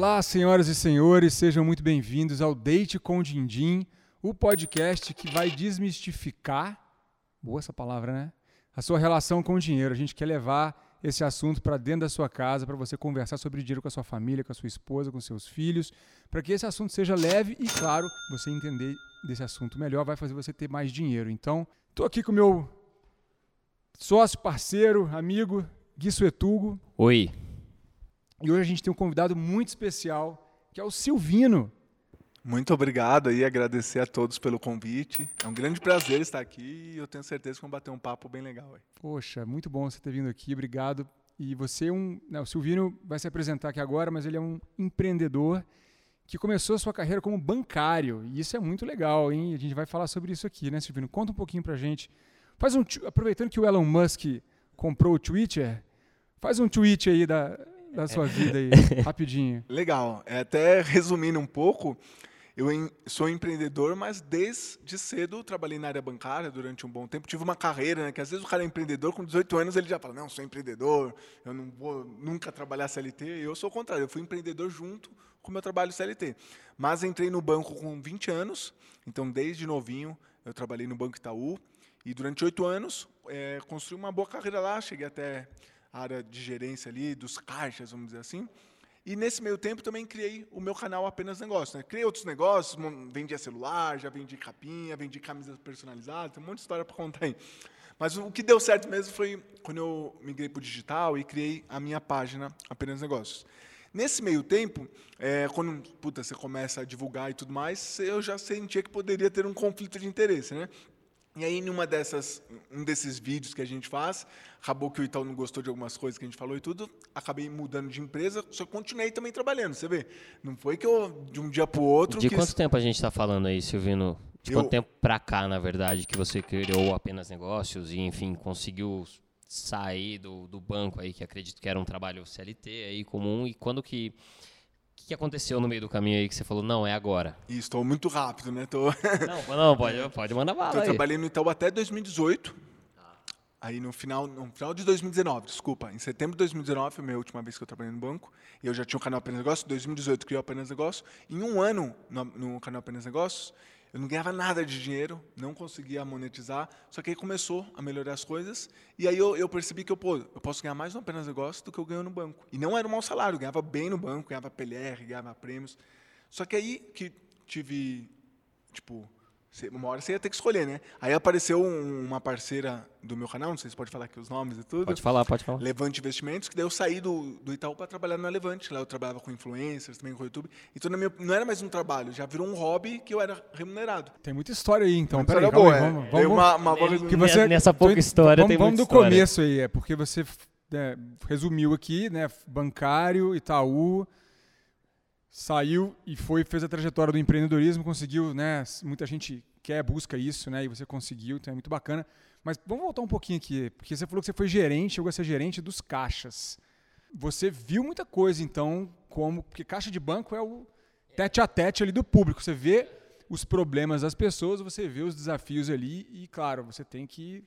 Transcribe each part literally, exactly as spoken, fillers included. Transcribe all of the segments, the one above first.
Olá, senhoras e senhores, sejam muito bem-vindos ao Date com o Dindim, o podcast que vai desmistificar, boa essa palavra, né? A sua relação com o dinheiro. A gente quer levar esse assunto para dentro da sua casa, para você conversar sobre dinheiro com a sua família, com a sua esposa, com seus filhos, para que esse assunto seja leve e, claro, você entender desse assunto melhor vai fazer você ter mais dinheiro. Então, estou aqui com o meu sócio, parceiro, amigo, Gui Suetugo. Oi. E hoje a gente tem um convidado muito especial, que é o Silvino. Muito obrigado e agradecer a todos pelo convite. É um grande prazer estar aqui e eu tenho certeza que vamos bater um papo bem legal. Aí. Poxa, muito bom você ter vindo aqui, obrigado. E você é um... Não, o Silvino vai se apresentar aqui agora, mas ele é um empreendedor que começou a sua carreira como bancário. E isso é muito legal, hein? A gente vai falar sobre isso aqui, né, Silvino? Conta um pouquinho pra gente. Faz um t... Aproveitando que o Elon Musk comprou o Twitter, faz um tweet aí da... da sua vida aí, rapidinho. Legal. Até resumindo um pouco, eu em, sou empreendedor, mas desde cedo trabalhei na área bancária durante um bom tempo. Tive uma carreira, né, que às vezes o cara é empreendedor, com dezoito anos ele já fala, não, sou empreendedor, eu não vou nunca trabalhar C L T. Eu sou o contrário, eu fui empreendedor junto com o meu trabalho C L T. Mas entrei no banco com vinte anos, então desde novinho eu trabalhei no Banco Itaú e durante oito anos é, construí uma boa carreira lá, cheguei até... área de gerência ali, dos caixas, vamos dizer assim. E nesse meio tempo também criei o meu canal Apenas Negócios, né? Criei outros negócios, vendia celular, já vendi capinha, vendi camisas personalizadas, tem um monte de história para contar aí. Mas o que deu certo mesmo foi quando eu migrei para o digital e criei a minha página Apenas Negócios. Nesse meio tempo, é, quando puta, você começa a divulgar e tudo mais, eu já sentia que poderia ter um conflito de interesse, né? E aí, numa dessas, um desses vídeos que a gente faz, acabou que o Itaú não gostou de algumas coisas que a gente falou e tudo, acabei mudando de empresa, só continuei também trabalhando, você vê? Não foi que eu, de um dia para o outro... De quanto isso... tempo a gente está falando aí, Silvino? De eu... quanto tempo para cá, na verdade, que você criou Apenas Negócios e, enfim, conseguiu sair do, do banco aí, que acredito que era um trabalho C L T aí comum, e quando que... O que, que aconteceu no meio do caminho aí que você falou, não, é agora? Isso, estou muito rápido, né? Tô... Não, não pode, pode mandar bala então, aí. Eu trabalhei no Itaú até dois mil e dezoito, ah. aí no final, no final de dois mil e dezenove, desculpa, em setembro de dois mil e dezenove, foi a minha última vez que eu trabalhei no banco, e eu já tinha um canal Apenas Negócios, em dois mil e dezoito criou Apenas Negócios, em um ano no, no canal Apenas Negócios, eu não ganhava nada de dinheiro, não conseguia monetizar, só que aí começou a melhorar as coisas, e aí eu, eu percebi que eu, pô, eu posso ganhar mais no Apenas Negócio do que eu ganho no banco. E não era um mau salário, eu ganhava bem no banco, ganhava P L R, ganhava prêmios. Só que aí que tive, tipo, uma hora você ia ter que escolher, né? Aí apareceu um, uma parceira do meu canal, não sei se pode falar aqui os nomes e tudo. Pode falar, pode falar. Levante Investimentos, que daí eu saí do, do Itaú para trabalhar na Levante. Lá eu trabalhava com influencers, também com o YouTube. Então não, não era mais um trabalho, já virou um hobby que eu era remunerado. Tem muita história aí, então. Pera aí, boa, aí, vamos, é. vamos, vamos, uma, uma boa que você, nessa pouca tô, história vamos, tem vamos muita história. Vamos do começo aí, é porque você é, resumiu aqui, né? Bancário, Itaú... Saiu e foi, fez a trajetória do empreendedorismo, conseguiu, né? Muita gente quer, busca isso, né? E você conseguiu, então é muito bacana. Mas vamos voltar um pouquinho aqui, porque você falou que você foi gerente, chegou a ser gerente dos caixas. Você viu muita coisa, então, como... Porque caixa de banco é o tete-a-tete ali do público. Você vê os problemas das pessoas, você vê os desafios ali e, claro, você tem que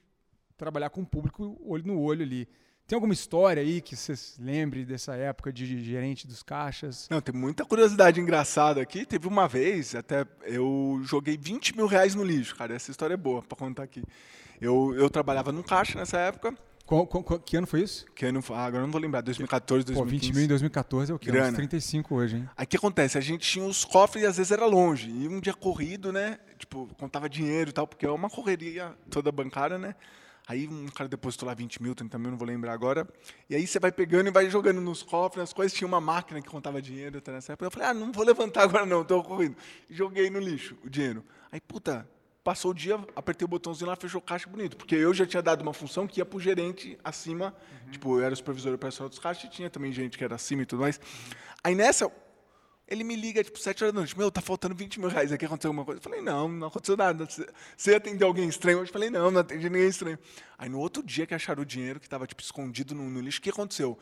trabalhar com o público olho no olho ali. Tem alguma história aí que vocês lembrem dessa época de gerente dos caixas? Não, tem muita curiosidade engraçada aqui. Teve uma vez, até eu joguei vinte mil reais no lixo, cara. Essa história é boa para contar aqui. Eu, eu trabalhava no caixa nessa época. Qual, qual, que ano foi isso? Que ano, ah, agora eu não vou lembrar, dois mil e quatorze, dois mil e quinze. Pô, vinte mil em dois mil e quatorze é o quê? Grana. Uns trinta e cinco hoje, hein? Aí o que acontece? A gente tinha os cofres e às vezes era longe. E um dia corrido, né? Tipo, contava dinheiro e tal, porque é uma correria toda bancária, né? Aí um cara depositou lá vinte mil, trinta mil, não vou lembrar agora. E aí você vai pegando e vai jogando nos cofres, as coisas. Tinha uma máquina que contava dinheiro até nessa época. Eu falei, ah, não vou levantar agora não, estou correndo. Joguei no lixo o dinheiro. Aí, puta, passou o dia, apertei o botãozinho lá, fechou o caixa bonito. Porque eu já tinha dado uma função que ia para o gerente acima. Uhum. Tipo, eu era o supervisor operacional dos caixas e tinha também gente que era acima e tudo mais. Aí nessa... Ele me liga, tipo, sete horas da noite. Meu, tá faltando vinte mil reais. Aqui aconteceu alguma coisa? Eu falei, não, não aconteceu nada. Você atendeu alguém estranho hoje? Eu falei, não, não atendi ninguém estranho. Aí, no outro dia que acharam o dinheiro, que estava, tipo, escondido no, no lixo, o que aconteceu?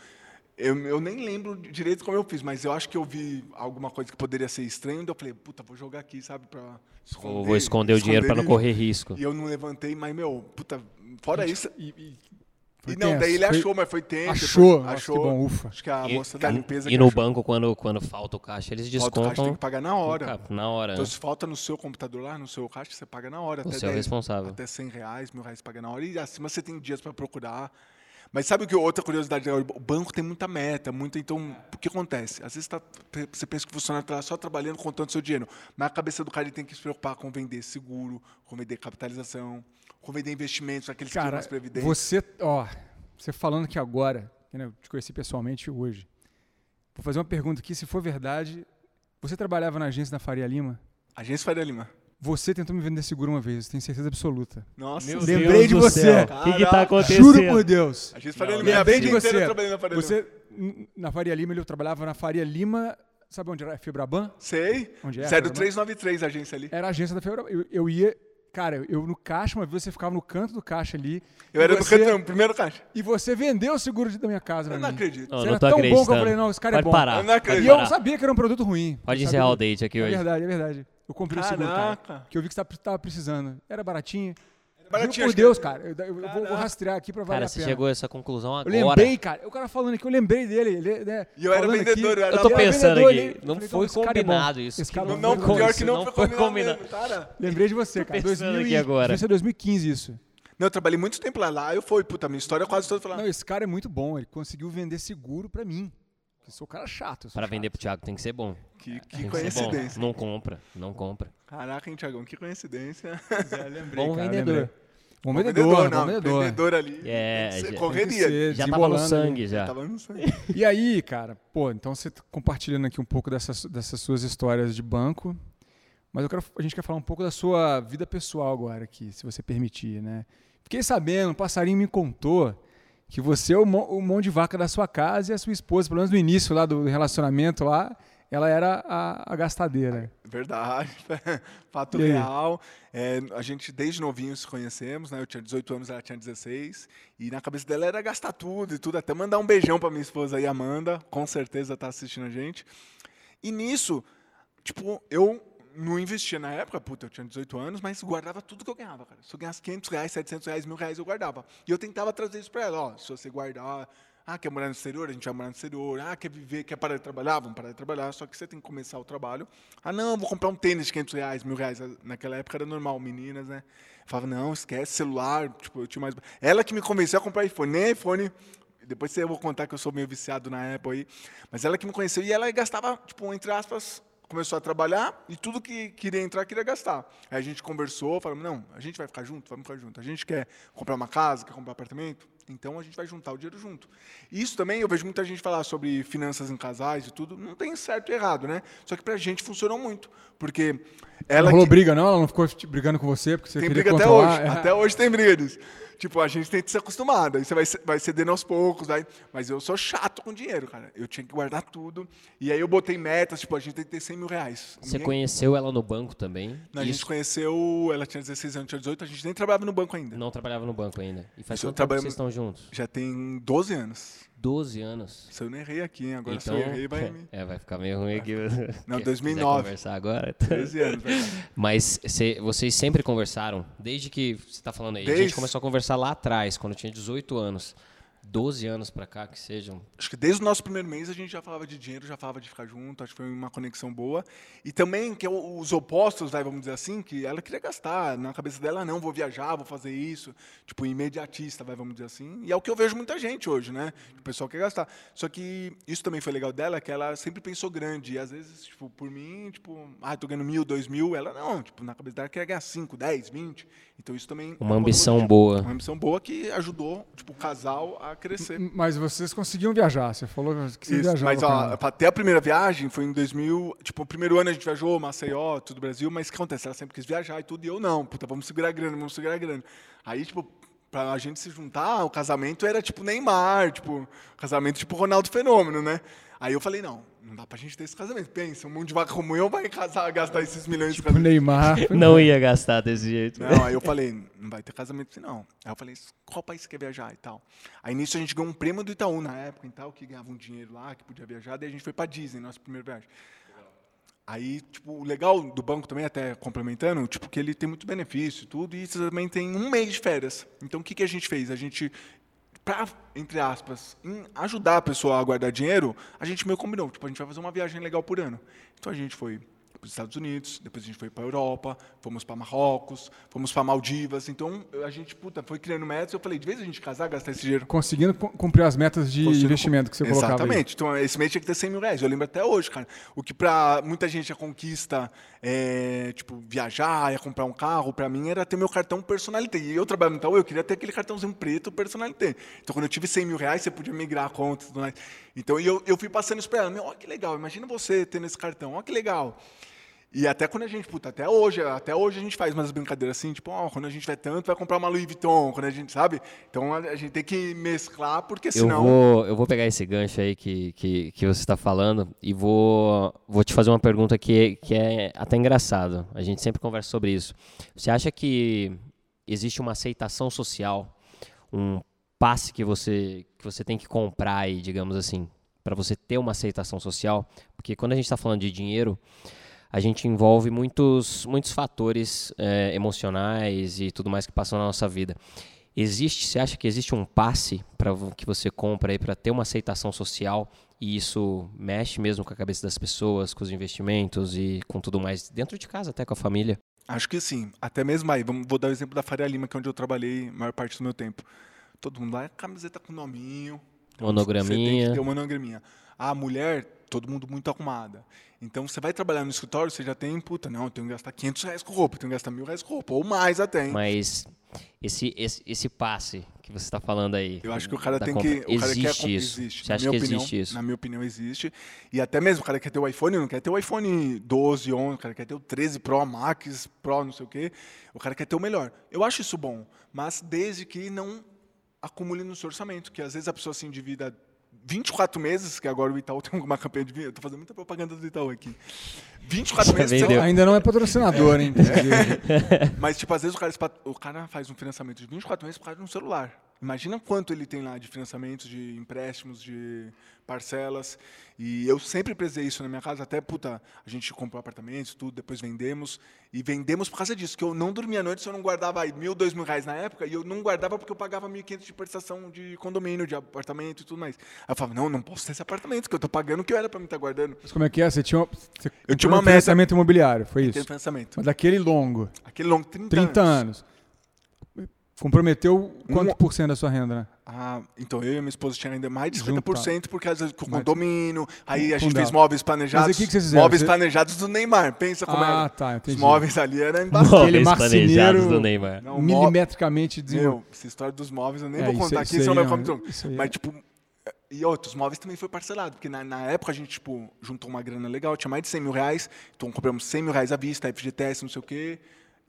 Eu, eu nem lembro direito como eu fiz, mas eu acho que eu vi alguma coisa que poderia ser estranho. Então eu falei, puta, vou jogar aqui, sabe, pra esconder. Ou vou esconder o dinheiro para não correr risco. E eu não levantei, mas, meu, puta, fora isso... E, e... Foi e tenso. Não, daí ele achou, foi... mas foi tempo. Achou, depois, achou. Que bom, ufa. Acho que a e, moça da limpeza... E no achou. Banco, quando, quando falta o caixa, eles descontam... Falta o caixa, tem que pagar na hora. Na hora. Então, se falta no seu computador lá, no seu caixa, você paga na hora. O até seu dez, responsável. Até cem reais, mil reais, paga na hora. E acima você tem dias para procurar. Mas sabe o que? Outra curiosidade, o banco tem muita meta, muito, então, o que acontece? Às vezes tá, você pensa que o funcionário está só trabalhando, contando seu dinheiro, mas a cabeça do cara ele tem que se preocupar com vender seguro, com vender capitalização, com vender investimentos, aqueles cara, que mais previdência. Você, ó, você falando que agora, né, eu te conheci pessoalmente hoje, vou fazer uma pergunta aqui, se for verdade, você trabalhava na agência da Faria Lima? Agência Faria Lima. Você tentou me vender seguro uma vez, tenho certeza absoluta. Nossa, Meu lembrei Deus de você. O que, que tá acontecendo? Juro por Deus. A gente falou ele lembrei de você. Na Faria Lima. Você na Faria Lima, ele trabalhava na Faria Lima, sabe onde era? FEBRABAN? Sei. Onde era? zero três nove três a agência ali. Era a agência da FEBRABAN. Eu, eu ia, cara, eu no caixa, uma vez você ficava no canto do caixa ali. Eu era você, no canto, no primeiro caixa. E você vendeu o seguro da minha casa. Eu não mim. acrededito. Não, você não era tão acreditando. Bom que eu falei, não, esse cara Pode é bom. Parar. Eu não acredito. E eu sabia que era um produto ruim. Pode encerrar o date aqui hoje. É verdade, é verdade. Eu comprei Caraca. o seguro, cara, que eu vi que você estava precisando. Era baratinho. Era baratinho. Por Deus, cara. Eu, eu vou, vou rastrear aqui para valer a pena. Cara, você chegou a essa conclusão agora. Eu lembrei, cara. O cara falando aqui, eu lembrei dele. Ele, né, e eu era vendedor. Aqui, eu, era eu tô pensando vendedor, aqui. Ele, não falei, foi combinado é isso. Esse cara não, não, não, pior que não, não foi combinado. combinado. Lembrei de você, cara. dois mil e, aqui agora. Isso é dois mil e quinze, isso. Não, eu trabalhei muito tempo lá. Lá eu fui, puta, minha história quase toda falando. Não, esse cara é muito bom. Ele conseguiu vender seguro para mim. Eu sou um cara chato. Para vender pro Thiago tem que ser bom. Que, que, que coincidência. Bom. Não compra, não compra. Caraca, hein, Thiagão, que coincidência. Já lembrei, bom, cara, vendedor. Lembrei. Bom, bom vendedor. Vendedor, não, bom vendedor. Vendedor ali. É, ser, já, correria. Ser, já tava no sangue, já. já tava no sangue. E aí, cara, pô, então você compartilhando aqui um pouco dessas, dessas suas histórias de banco, mas eu quero, a gente quer falar um pouco da sua vida pessoal agora aqui, se você permitir, né? Fiquei sabendo, um passarinho me contou que você é o mão de vaca da sua casa e a sua esposa, pelo menos no início lá do relacionamento lá, ela era a, a gastadeira. Verdade, fato real. É, a gente desde novinho se conhecemos, né? Eu tinha dezoito anos, ela tinha dezesseis, e na cabeça dela era gastar tudo e tudo, até mandar um beijão para minha esposa aí, Amanda, com certeza tá assistindo a gente. E nisso, tipo, eu não investia na época, puta, eu tinha dezoito anos, mas guardava tudo que eu ganhava, cara. Se eu ganhasse quinhentos reais, setecentos reais, mil reais, eu guardava. E eu tentava trazer isso pra ela, ó, se você guardar, ah, quer morar no exterior, a gente vai morar no exterior, ah, quer viver, quer parar de trabalhar, vamos parar de trabalhar, só que você tem que começar o trabalho. Ah, não, vou comprar um tênis de quinhentos reais, mil reais, naquela época era normal, meninas, né? Eu falava, não, esquece, celular, tipo, eu tinha mais... Ela que me convenceu a comprar iPhone, nem iPhone... Depois eu vou contar que eu sou meio viciado na Apple aí, mas ela que me conheceu e ela gastava, tipo, entre aspas... Começou a trabalhar e tudo que queria entrar, queria gastar. Aí a gente conversou, falamos, não, a gente vai ficar junto, vamos ficar junto. A gente quer comprar uma casa, quer comprar um apartamento, então a gente vai juntar o dinheiro junto. E isso também, eu vejo muita gente falar sobre finanças em casais e tudo, não tem certo e errado, né? Só que pra gente funcionou muito, porque ela... Não rolou que... briga, não? Ela não ficou brigando com você? Porque você tem briga até hoje, é... até hoje tem briga disso. Tipo, a gente tem que se acostumar, daí você vai, vai cedendo aos poucos, vai. Mas eu sou chato com dinheiro, cara. Eu tinha que guardar tudo. E aí eu botei metas, tipo, a gente tem que ter cem mil reais. Você Ninguém... conheceu ela no banco também? Não, a gente conheceu, ela tinha dezesseis anos, tinha dezoito, a gente nem trabalhava no banco ainda. Não trabalhava no banco ainda. E faz quanto tempo que vocês estão juntos? Já tem doze anos. doze anos. Se eu não errei aqui, hein? Agora então, se eu errei, vai me... É, vai ficar meio ruim aqui. Não, dois mil e nove. Conversar agora. treze anos. Mas cê, vocês sempre conversaram? Desde que você está falando aí. Desde... A gente começou a conversar lá atrás, quando eu tinha dezoito anos. doze anos para cá, que sejam... Acho que desde o nosso primeiro mês a gente já falava de dinheiro, já falava de ficar junto, acho que foi uma conexão boa. E também que os opostos, vai, vamos dizer assim, que ela queria gastar, na cabeça dela, não, vou viajar, vou fazer isso, tipo, imediatista, vai, vamos dizer assim. E é o que eu vejo muita gente hoje, né? O pessoal quer gastar. Só que isso também foi legal dela, que ela sempre pensou grande. E às vezes, tipo, por mim, tipo, ah, tô ganhando mil, dois mil, ela não, tipo, na cabeça dela quer ganhar cinco, dez, vinte. Então isso também... Uma ambição boa. Uma ambição boa que ajudou, tipo, o casal a crescer. Mas vocês conseguiam viajar, você falou que você viajava. Mas ó, até a primeira viagem foi em dois mil, tipo, o primeiro ano a gente viajou, Maceió, tudo o Brasil, mas o que acontece? Ela sempre quis viajar e tudo, e eu não, puta, vamos segurar a grana, vamos segurar a grana. Aí, tipo, pra a gente se juntar, o casamento era tipo Neymar, tipo, casamento tipo Ronaldo Fenômeno, né? Aí eu falei, não, não dá pra gente ter esse casamento. Pensa, um mundo de vaca como eu vai casar, gastar esses milhões tipo de casamento. Neymar. Não ia gastar desse jeito. Não, aí eu falei, não vai ter casamento assim, não. Aí eu falei, qual país você quer viajar e tal? Aí nisso a gente ganhou um prêmio do Itaú na época e tal, que ganhava um dinheiro lá, que podia viajar, daí a gente foi pra Disney, nossa primeira viagem. Aí, tipo, o legal do banco também, até complementando, tipo, que ele tem muito benefício e tudo, e você também tem um mês de férias. Então, o que, que a gente fez? A gente... para, entre aspas, em ajudar a pessoa a guardar dinheiro, a gente meio combinou, tipo, a gente vai fazer uma viagem legal por ano. Então a gente foi para os Estados Unidos, depois a gente foi para a Europa, fomos para Marrocos, fomos para Maldivas. Então, a gente puta, foi criando metas. Eu falei, de vez a gente casar, gastar esse dinheiro. Conseguindo cumprir as metas de Conseguindo investimento que você colocava. Exatamente. Aí. Então, esse mês tinha que ter cem mil reais. Eu lembro até hoje, cara. O que para muita gente a conquista é, tipo, viajar, é comprar um carro, para mim era ter meu cartão personalité. E eu trabalho no Itaú, eu queria ter aquele cartãozinho preto personalité. Então, quando eu tive cem mil reais, você podia migrar a conta e tudo mais. Então, eu, eu fui passando isso para ela. Meu, olha que legal, imagina você tendo esse cartão, olha que legal. E até quando a gente, puta, até hoje, até hoje a gente faz umas brincadeiras assim, tipo, ó, oh, quando a gente vai tanto, vai comprar uma Louis Vuitton, quando a gente, sabe? Então, a gente tem que mesclar, porque senão... Eu vou, eu vou pegar esse gancho aí que, que, que você está falando e vou, vou te fazer uma pergunta que, que é até engraçado. A gente sempre conversa sobre isso. Você acha que existe uma aceitação social, um passe que você, que você tem que comprar aí, digamos assim, para você ter uma aceitação social? Porque quando a gente está falando de dinheiro... a gente envolve muitos, muitos fatores é, emocionais e tudo mais que passam na nossa vida. Existe, você acha que existe um passe para que você compra aí para ter uma aceitação social e isso mexe mesmo com a cabeça das pessoas, com os investimentos e com tudo mais, dentro de casa até com a família? Acho que sim. Até mesmo aí, vou dar o exemplo da Faria Lima, que é onde eu trabalhei a maior parte do meu tempo. Todo mundo lá é camiseta com nominho. Monograminha. Você tem que ter uma monograminha. A mulher... todo mundo muito arrumada. Então, você vai trabalhar no escritório, você já tem, puta, não, eu tenho que gastar quinhentos reais com roupa, eu tenho que gastar mil reais com roupa, ou mais até, hein? Mas esse, esse, esse passe que você está falando aí... Eu acho que o cara tem compra. que... O existe cara quer, isso. Existe. Você na acha minha que opinião, existe isso? Na minha opinião, existe. E até mesmo, o cara quer ter o iPhone, não quer ter o iPhone doze, onze, o cara quer ter o treze Pro Max, Pro, não sei o quê. O cara quer ter o melhor. Eu acho isso bom, mas desde que não acumule no seu orçamento, que às vezes a pessoa se endivida... vinte e quatro meses, que agora o Itaú tem uma campanha de dinheiro. Estou fazendo muita propaganda do Itaú aqui. vinte e quatro meses... Você... Ainda não é patrocinador, hein? É. Mas, tipo, às vezes o cara, o cara faz um financiamento de vinte e quatro meses por causa de um celular. Imagina quanto ele tem lá de financiamentos, de empréstimos, de parcelas. E eu sempre prezei isso na minha casa. Até, puta, a gente comprou apartamentos, tudo, depois vendemos. E vendemos por causa disso. Que eu não dormia à noite se eu não guardava aí mil, dois mil reais na época. E eu não guardava porque eu pagava mil e quinhentos de prestação de condomínio, de apartamento e tudo mais. Aí eu falava, não, não posso ter esse apartamento, que eu estou pagando o que eu era para mim estar guardando. Mas como é que é? Você tinha, você eu tinha uma um meta. financiamento imobiliário, foi isso? Eu tinha um financiamento. Mas aquele longo. Aquele longo, trinta anos. Comprometeu quanto um... por cento da sua renda, né? Ah, então eu e minha esposa tinha ainda mais de cinquenta por cento, por causa do condomínio, aí a gente fez móveis planejados. Mas o que que vocês fizeram? Móveis planejados do Neymar, pensa como era. Ah, tá, entendi. Os móveis ali eram embaçados. Aquele marceneiro do Neymar. Não, milimetricamente desenvolvido. Meu, essa história dos móveis eu nem é, vou contar aqui, senão não vai contar. Mas, tipo... E outros móveis também foi parcelado, porque na, na época a gente tipo, juntou uma grana legal, tinha mais de cem mil reais, então compramos cem mil reais à vista, F G T S, não sei o quê...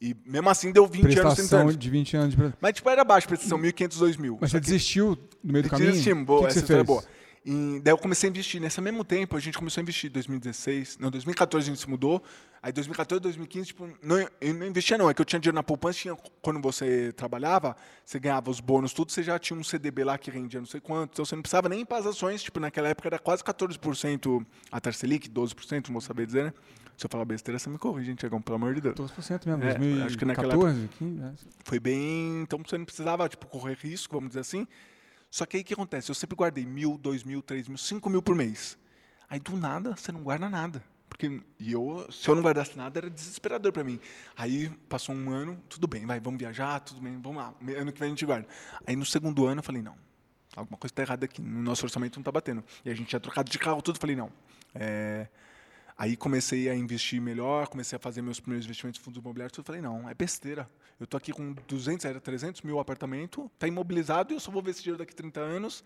E mesmo assim deu vinte anos, trinta anos. De vinte anos. De... Mas tipo, era baixa a prestação, mil e quinhentos, dois mil. Mas você aqui... desistiu no meio do caminho? Desistimos, boa, que que essa história é boa. E daí eu comecei a investir. Nesse mesmo tempo, a gente começou a investir em dois mil e dezesseis. Não, dois mil e quatorze a gente se mudou. Aí dois mil e quatorze, dois mil e quinze, tipo, não, eu não investia não. É que eu tinha dinheiro na poupança. Tinha, quando você trabalhava, você ganhava os bônus, tudo. Você já tinha um C D B lá que rendia não sei quanto. Então você não precisava nem ir para as ações. Tipo, naquela época era quase quatorze por cento a taxa Selic, doze por cento, não vou saber dizer, né? Se eu falar besteira, você me corrige, gente, Thiagão, pelo amor de Deus. doze por cento mesmo, é, dois mil e quatorze, acho que naquela época foi bem... Então você não precisava tipo, correr risco, vamos dizer assim. Só que aí o que acontece? Eu sempre guardei mil, dois mil, três mil, cinco mil por mês. Aí do nada, você não guarda nada. Porque e eu, se eu não guardasse nada, era desesperador para mim. Aí passou um ano, tudo bem, vai, vamos viajar, tudo bem, vamos lá. Ano que vem a gente guarda. Aí no segundo ano eu falei, não, alguma coisa está errada aqui. No nosso orçamento não está batendo. E a gente tinha trocado de carro, tudo. Falei, não, é... Aí comecei a investir melhor, comecei a fazer meus primeiros investimentos em fundos imobiliários, tudo. Falei, não, é besteira. Eu estou aqui com duzentos, era trezentos mil apartamento, está imobilizado e eu só vou ver esse dinheiro daqui a trinta anos.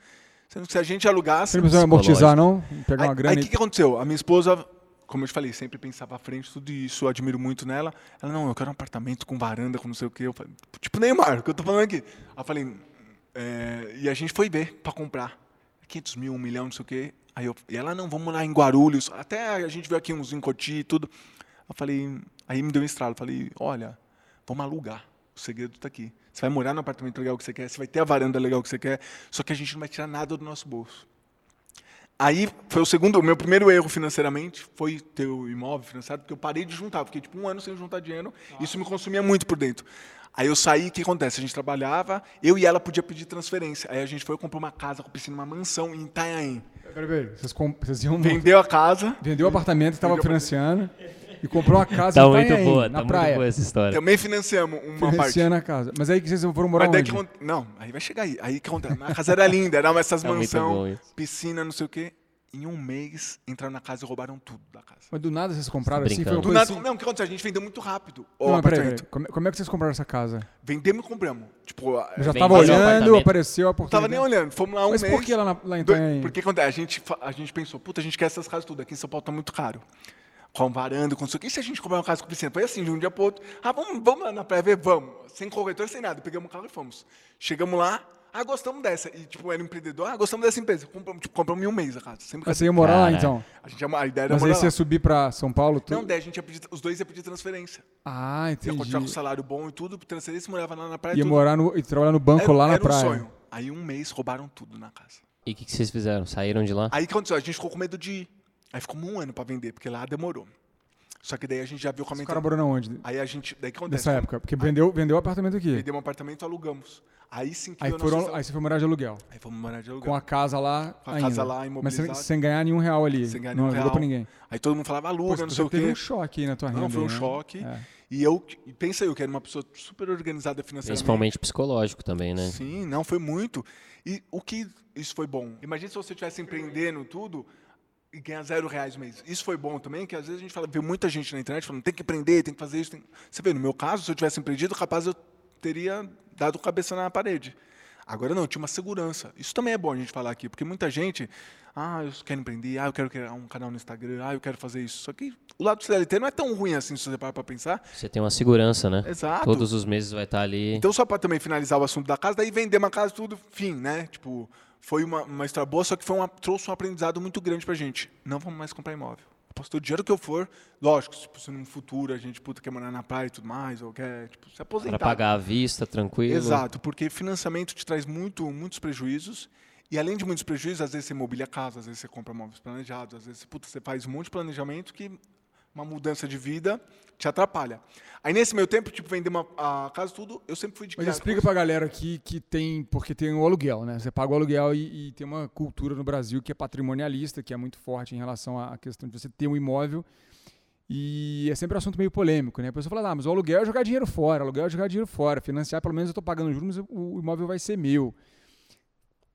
Sendo que se a gente alugasse... Você não precisa amortizar, não? Pegar aí, uma grana... Aí o que, que aconteceu? A minha esposa, como eu te falei, sempre pensava à frente, tudo isso, eu admiro muito nela. Ela, não, eu quero um apartamento com varanda, com não sei o quê. Eu falei, tipo Neymar, o que eu estou falando aqui. Eu falei, é... e a gente foi ver para comprar. quinhentos mil, um milhão, não sei o quê. Aí eu, e ela, não, vamos lá em Guarulhos, até a gente veio aqui uns em Coti e tudo. Eu falei, aí me deu um estralo, falei, olha, vamos alugar, o segredo está aqui. Você vai morar no apartamento legal que você quer, você vai ter a varanda legal que você quer, só que a gente não vai tirar nada do nosso bolso. Aí foi o segundo, o meu primeiro erro financeiramente foi ter o imóvel financiado, porque eu parei de juntar, fiquei tipo um ano sem juntar dinheiro, isso me consumia muito por dentro. Aí eu saí, o que acontece? A gente trabalhava, eu e ela podia pedir transferência. Aí a gente foi comprar uma casa com piscina, uma mansão em Itanhaém. Peraí, peraí, vocês, comp... vocês iam... Vendeu a casa. Vendeu o apartamento que estava financiando e comprou uma casa tá em Itanhaém, muito boa, na tá praia. Muito boa essa história. Também financiamos uma financiando parte. Financiando a casa. Mas aí que vocês foram morar onde? Que... Não, aí vai chegar aí. Aí que acontece? A casa era linda, era essas é mansão, piscina, não sei o quê. Em um mês, entraram na casa e roubaram tudo da casa. Mas do nada vocês compraram assim? Foi do nada, assim? Não, o que aconteceu? A gente vendeu muito rápido. Não, o apartamento. Peraí, peraí. Como é que vocês compraram essa casa? Vendemos e compramos. Tipo, eu já estava olhando, apareceu a oportunidade. Não estava nem olhando. Fomos lá um Mas mês. Mas por que lá, na, lá em Tanhaém? Porque a gente, a gente pensou, puta, a gente quer essas casas tudo. Aqui em São Paulo está muito caro. Com varanda, com isso aqui. E se a gente comprar uma casa com piscina? Foi assim, de um dia para o outro. Ah, vamos, vamos lá na praia ver? Vamos. Sem corretor, sem nada. Pegamos o carro e fomos. Chegamos lá. Ah, gostamos dessa. E, tipo, era empreendedor. Ah, gostamos dessa empresa. Compramos, tipo, compramos em um mês a casa. Sempre você ia morar lá, então? A, gente ia, a ideia era Mas morar Mas aí você ia subir para São Paulo? Tudo? Não, daí a gente ia pedir, os dois iam pedir transferência. Ah, entendi. Ia continuar com salário bom e tudo, transferência, morava lá na praia e tudo. Ia morar no, e trabalhar no banco era, lá na era praia. Era um sonho. Aí um mês roubaram tudo na casa. E o que, que vocês fizeram? Saíram de lá? Aí o que aconteceu? A gente ficou com medo de ir. Aí ficou um ano para vender, porque lá demorou. Só que daí a gente já viu comentário. Os caras moraram onde? Aí a gente... Daí que acontece? Nessa época? Porque vendeu, vendeu o apartamento aqui. Vendeu um apartamento, alugamos. Aí sim que aí, foram, nossa... aí você foi morar de aluguel. Aí fomos morar de aluguel. Com a casa lá. Com a ainda. casa lá imobilizada. Mas sem, sem ganhar nenhum real ali. Sem ganhar nenhum não real. Não ajudou pra ninguém. Aí todo mundo falava aluga, não sei o quê. Teve um choque aí na tua renda. Não, foi um né? choque. É. E eu, pensa eu, que era uma pessoa super organizada financeiramente. Principalmente psicológico também, né? Sim, não, foi muito. E o que isso foi bom? Imagina se você estivesse empreendendo tudo e ganhar zero reais mês. Isso foi bom também, que às vezes a gente fala, vê muita gente na internet falando, tem que empreender, tem que fazer isso. Tem... Você vê, no meu caso, se eu tivesse empreendido, capaz eu teria... dado cabeça na parede. Agora não, tinha uma segurança. Isso também é bom a gente falar aqui, porque muita gente, ah, eu quero empreender, ah, eu quero criar um canal no Instagram, ah, eu quero fazer isso. Só que o lado do C L T não é tão ruim assim, se você parar para pensar. Você tem uma segurança, né? Exato. Todos os meses vai estar ali. Então, só para também finalizar o assunto da casa, daí vender uma casa, tudo, fim, né? Tipo, foi uma, uma história boa, só que foi uma, trouxe um aprendizado muito grande pra gente. Não vamos mais comprar imóvel. Apostou o dinheiro que eu for, lógico, tipo, se no futuro a gente puta, quer morar na praia e tudo mais, ou quer tipo, se aposentar. Para pagar à vista, tranquilo. Exato, porque financiamento te traz muito, muitos prejuízos, e além de muitos prejuízos, às vezes você mobília a casa, às vezes você compra móveis planejados, às vezes puta, você faz um monte de planejamento que uma mudança de vida te atrapalha. Aí nesse meu tempo, tipo, vender uma, a casa tudo, eu sempre fui de cara. Mas explica pra galera aqui que tem, porque tem o aluguel, né? Você paga o aluguel e, e tem uma cultura no Brasil que é patrimonialista, que é muito forte em relação à questão de você ter um imóvel. E é sempre um assunto meio polêmico, né? A pessoa fala, ah, mas o aluguel é jogar dinheiro fora, o aluguel é jogar dinheiro fora, financiar, pelo menos eu tô pagando juros, mas o imóvel vai ser meu.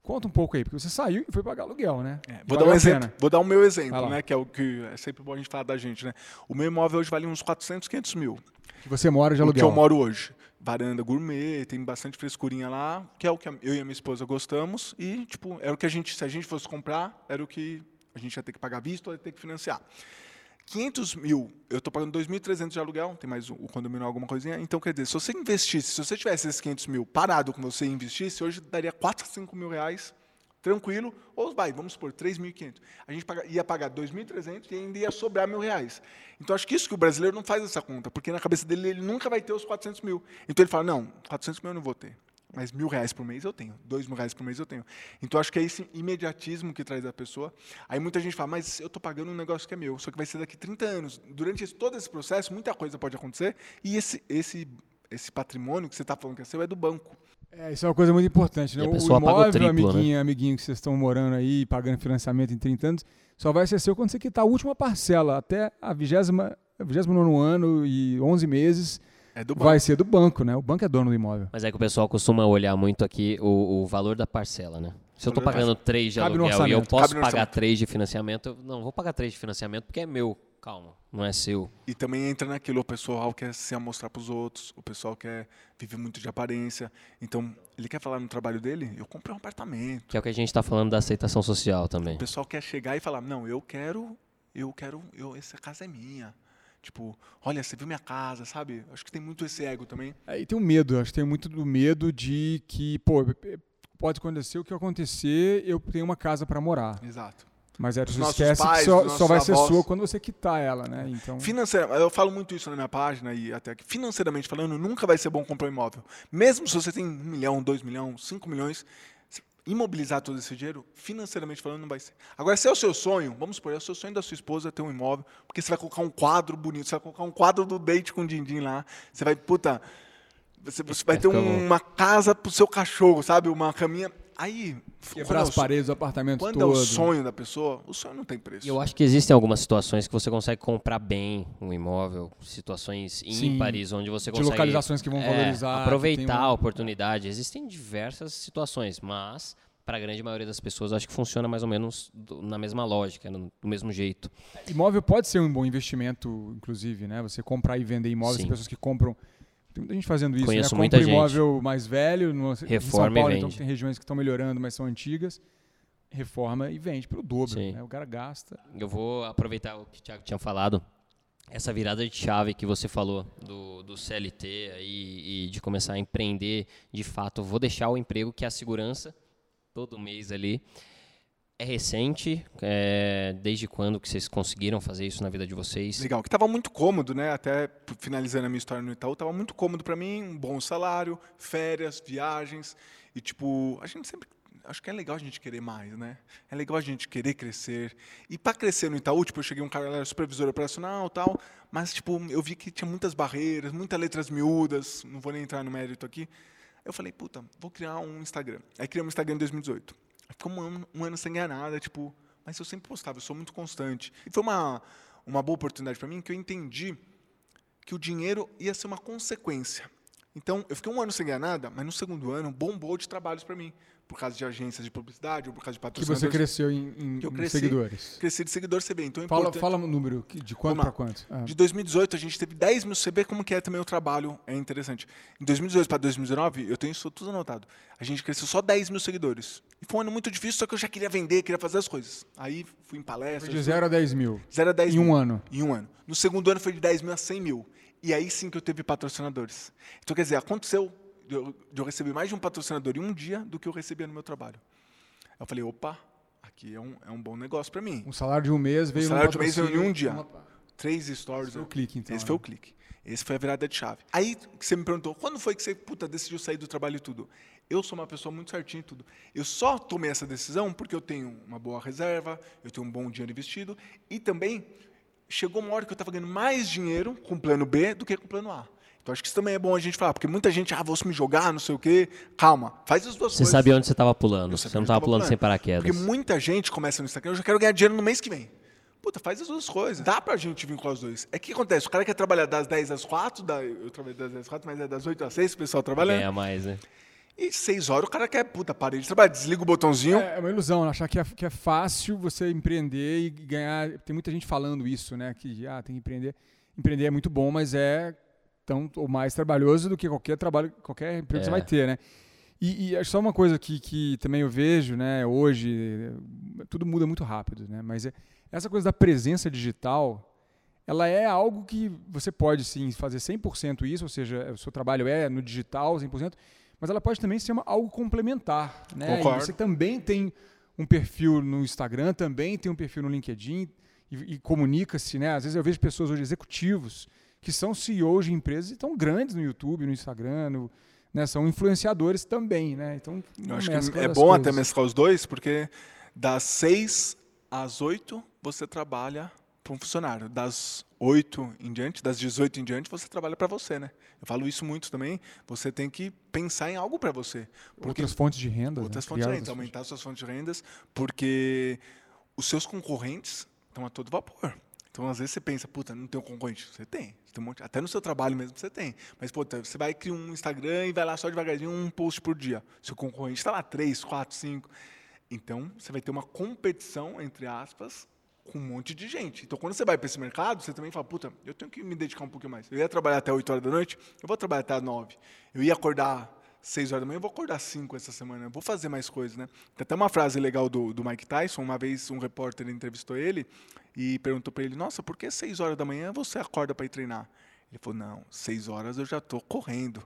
Conta um pouco aí, porque você saiu e foi pagar aluguel, né? É, vou, dar um exemplo, vou dar o meu exemplo, né? Que é o que é sempre bom a gente falar da gente, né? O meu imóvel hoje vale uns quatrocentos, quinhentos mil. Que você mora de aluguel? O que eu moro hoje. Varanda gourmet, tem bastante frescurinha lá, que é o que eu e a minha esposa gostamos. E, tipo, era o que a gente, se a gente fosse comprar, era o que a gente ia ter que pagar visto, ia ter que financiar. quinhentos mil, eu estou pagando dois mil e trezentos de aluguel, tem mais o condomínio, alguma coisinha. Então, quer dizer, se você investisse, se você tivesse esses quinhentos mil parado com você e investisse, hoje daria quatro, cinco mil reais, tranquilo. Ou vai, vamos supor, três mil e quinhentos. A gente paga, ia pagar dois mil e trezentos e ainda ia sobrar mil reais. Então, acho que isso que o brasileiro não faz essa conta, porque na cabeça dele ele nunca vai ter os quatrocentos mil. Então, ele fala, não, quatrocentos mil eu não vou ter. Mas mil reais por mês eu tenho, dois mil reais por mês eu tenho. Então, acho que é esse imediatismo que traz a pessoa. Aí muita gente fala, mas eu estou pagando um negócio que é meu, só que vai ser daqui trinta anos. Durante esse, todo esse processo, muita coisa pode acontecer. E esse, esse, esse patrimônio que você está falando que é seu é do banco. É, isso é uma coisa muito importante, né? O imóvel, triplo, amiguinho, né? Amiguinho que vocês estão morando aí, pagando financiamento em trinta anos, só vai ser seu quando você quitar a última parcela, até a vigésimo nono ano e onze meses. É do banco. Vai ser do banco, né? O banco é dono do imóvel. Mas é que o pessoal costuma olhar muito aqui o, o valor da parcela, né? Se eu estou pagando três de aluguel e eu posso pagar três de financiamento, eu não vou pagar três de financiamento porque é meu. Calma, não é seu. E também entra naquilo, o pessoal quer se amostrar para os outros, o pessoal quer viver muito de aparência. Então, ele quer falar no trabalho dele, eu comprei um apartamento. Que é o que a gente está falando da aceitação social também. O pessoal quer chegar e falar, não, eu quero, eu quero, eu, essa casa é minha. Tipo, olha, você viu minha casa, sabe? Acho que tem muito esse ego também. É, e tem o medo, acho que tem muito do medo de que, pô, pode acontecer o que acontecer, eu tenho uma casa para morar. Exato. Mas é, você esquece pais, que só, só vai ser sua quando você quitar ela, né? Então... Financeiramente, eu falo muito isso na minha página e até que financeiramente falando, nunca vai ser bom comprar um imóvel. Mesmo se você tem um milhão, dois milhões, cinco milhões... Imobilizar todo esse dinheiro, financeiramente falando, não vai ser. Agora, se é o seu sonho, vamos supor, é o seu sonho da sua esposa ter um imóvel, porque você vai colocar um quadro bonito, você vai colocar um quadro do Date com o Dindim lá, você vai, puta, Você, você vai ter um, uma casa pro seu cachorro, sabe? Uma caminha... Aí... Quebrar as paredes do apartamento todo. Quando é o sonho da pessoa, o sonho não tem preço. Eu acho que existem algumas situações que você consegue comprar bem um imóvel, situações ímpares, onde você consegue... De localizações que vão valorizar. É, aproveitar a oportunidade. Existem diversas situações, mas... Para a grande maioria das pessoas, acho que funciona mais ou menos do, na mesma lógica, no, do mesmo jeito. Imóvel pode ser um bom investimento, inclusive, né? Você comprar e vender imóveis, tem pessoas que compram. Tem muita gente fazendo isso. Conheço, né? Muita compra gente. Imóvel mais velho, no, reforma em São Paulo, e vende. Então, tem regiões que estão melhorando, mas são antigas. Reforma e vende pelo dobro. Né? O cara gasta. Eu vou aproveitar o que o Thiago tinha falado. Essa virada de chave que você falou do, do C L T aí, e de começar a empreender, de fato, vou deixar o emprego, que é a segurança. Todo mês ali. É recente? É, desde quando que vocês conseguiram fazer isso na vida de vocês? Legal, que estava muito cômodo, né? Até finalizando a minha história no Itaú, estava muito cômodo para mim, um bom salário, férias, viagens. E, tipo, a gente sempre... Acho que é legal a gente querer mais, né? É legal a gente querer crescer. E para crescer no Itaú, tipo, eu cheguei um cara, era supervisor operacional e tal, mas, tipo, eu vi que tinha muitas barreiras, muitas letras miúdas, não vou nem entrar no mérito aqui. Eu falei, puta, vou criar um Instagram. Aí criei um Instagram em dois mil e dezoito. Aí ficou um ano, um ano sem ganhar nada, tipo... Mas eu sempre postava, eu sou muito constante. E foi uma, uma boa oportunidade para mim, que eu entendi que o dinheiro ia ser uma consequência. Então, eu fiquei um ano sem ganhar nada, mas no segundo ano, bombou de trabalhos para mim. Por causa de agências de publicidade, ou por causa de patrocinadores. Que você cresceu em, em, eu cresci, em seguidores. Cresci de seguidores C B. Então, é fala, fala o número, de quanto para quanto? Ah. De dois mil e dezoito, a gente teve dez mil C B, como que é também o trabalho, é interessante. Em dois mil e dezoito para dois mil e dezenove, eu tenho isso tudo anotado, a gente cresceu só dez mil seguidores. E foi um ano muito difícil, só que eu já queria vender, queria fazer as coisas. Aí fui em palestras. Foi de zero a dez mil. zero a dez em mil. Em um ano. Em um ano. No segundo ano foi de dez mil a cem mil. E aí sim que eu teve patrocinadores. Então, quer dizer, aconteceu de eu, eu receber mais de um patrocinador em um dia do que eu recebia no meu trabalho. Eu falei, opa, aqui é um, é um bom negócio para mim. Um salário de um mês veio um salário de um mês veio em um dia. Uma... Três stories. Esse foi o clique, então. Esse né? foi o clique. Esse foi a virada de chave. Aí você me perguntou, quando foi que você puta, decidiu sair do trabalho e tudo? Eu sou uma pessoa muito certinha e tudo. Eu só tomei essa decisão porque eu tenho uma boa reserva, eu tenho um bom dinheiro investido e também... Chegou uma hora que eu estava ganhando mais dinheiro com o plano B do que com o plano A. Então, acho que isso também é bom a gente falar, porque muita gente, ah, vou me jogar, não sei o quê. Calma, faz as duas você coisas. Você sabia onde você estava pulando, você não estava pulando, pulando sem paraquedas. Porque muita gente começa no Instagram, eu já quero ganhar dinheiro no mês que vem. Puta, faz as duas coisas. Dá pra gente vincular os dois. É que acontece, o cara quer trabalhar das dez às quatro, eu trabalho das dez às quatro, mas é das oito às seis, o pessoal trabalhando. Ganha mais, né? E seis horas o cara quer, puta, parei de trabalhar, desliga o botãozinho. É uma ilusão, achar que é, que é fácil você empreender e ganhar... Tem muita gente falando isso, né? Que ah, tem que empreender. Empreender é muito bom, mas é tão ou mais trabalhoso do que qualquer trabalho, qualquer emprego é. que você vai ter, né? E, e só uma coisa que, que também eu vejo, né? Hoje, tudo muda muito rápido, né? Mas é, essa coisa da presença digital... Ela é algo que você pode, sim, fazer cem por cento isso, ou seja, o seu trabalho é no digital, cem por cento, mas ela pode também ser uma, algo complementar. Né? E você também tem um perfil no Instagram, também tem um perfil no LinkedIn e, e comunica-se. Né? Às vezes eu vejo pessoas hoje, executivos, que são C E Os de empresas e estão grandes no YouTube, no Instagram, no, né? São influenciadores também. Né? Então, eu acho que é bom coisas. Até mesclar os dois, porque das seis às oito você trabalha... um funcionário, das oito em diante, das dezoito em diante, você trabalha para você, né? Eu falo isso muito também, você tem que pensar em algo para você. Outras fontes de renda. Outras né? fontes de renda, aumentar suas fontes de rendas, porque os seus concorrentes estão a todo vapor. Então, às vezes, você pensa, puta, não tem um concorrente? Você tem. tem um monte, até no seu trabalho mesmo você tem. Mas, puta, você vai criar um Instagram e vai lá só devagarzinho um post por dia. Seu concorrente está lá, três, quatro, cinco. Então, você vai ter uma competição, entre aspas, com um monte de gente. Então, quando você vai para esse mercado, você também fala, puta, eu tenho que me dedicar um pouquinho mais. Eu ia trabalhar até oito horas da noite, eu vou trabalhar até nove. Eu ia acordar seis horas da manhã, eu vou acordar cinco essa semana, eu vou fazer mais coisas, né? Tem até uma frase legal do, do Mike Tyson, uma vez um repórter entrevistou ele e perguntou para ele, nossa, por que seis horas da manhã você acorda para ir treinar? Ele falou, não, seis horas eu já estou correndo.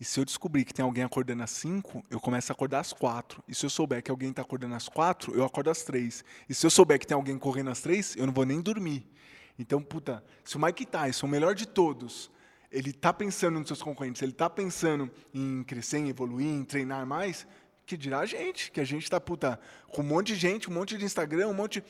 E se eu descobrir que tem alguém acordando às cinco, eu começo a acordar às quatro. E se eu souber que alguém está acordando às quatro, eu acordo às três. E se eu souber que tem alguém correndo às três, eu não vou nem dormir. Então, puta, se o Mike Tyson, o melhor de todos, ele está pensando nos seus concorrentes, ele está pensando em crescer, em evoluir, em treinar mais, que dirá a gente, que a gente está, puta, com um monte de gente, um monte de Instagram, um monte...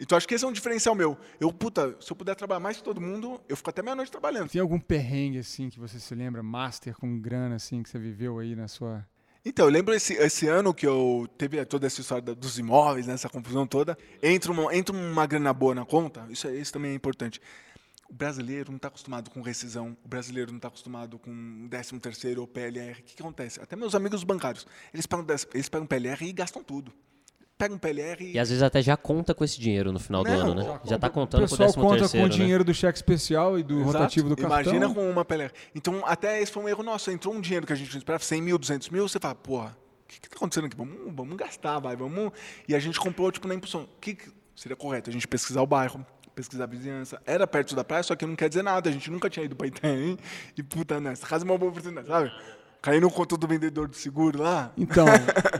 Então, acho que esse é um diferencial meu. Eu, puta, se eu puder trabalhar mais que todo mundo, eu fico até meia-noite trabalhando. Tem algum perrengue, assim, que você se lembra, master com grana, assim, que você viveu aí na sua... Então, eu lembro esse, esse ano que eu teve toda essa história dos imóveis, né, essa confusão toda. Entra uma, entra uma grana boa na conta, isso, isso também é importante. O brasileiro não está acostumado com rescisão, o brasileiro não está acostumado com décimo terceiro ou P L R. O que, que acontece? Até meus amigos bancários, eles pagam, eles pagam P L R e gastam tudo. Pega um P L R e... E às vezes até já conta com esse dinheiro no final não, do ano, né? Já, já tá contando com o décimo terceiro, né? O pessoal conta com o dinheiro do cheque especial e do Exato. Rotativo do cartão. Imagina com uma P L R. Então, até esse foi um erro nosso. Entrou um dinheiro que a gente não esperava, cem mil, duzentos mil, você fala, porra, o que que tá acontecendo aqui? Vamos, vamos gastar, vai, vamos... E a gente comprou, tipo, na impulsão. O que que seria correto? A gente pesquisar o bairro, pesquisar a vizinhança. Era perto da praia, só que não quer dizer nada. A gente nunca tinha ido pra Itaim. E, puta, nessa casa é uma boa oportunidade, sabe? Caí no conto do vendedor do seguro lá. Então,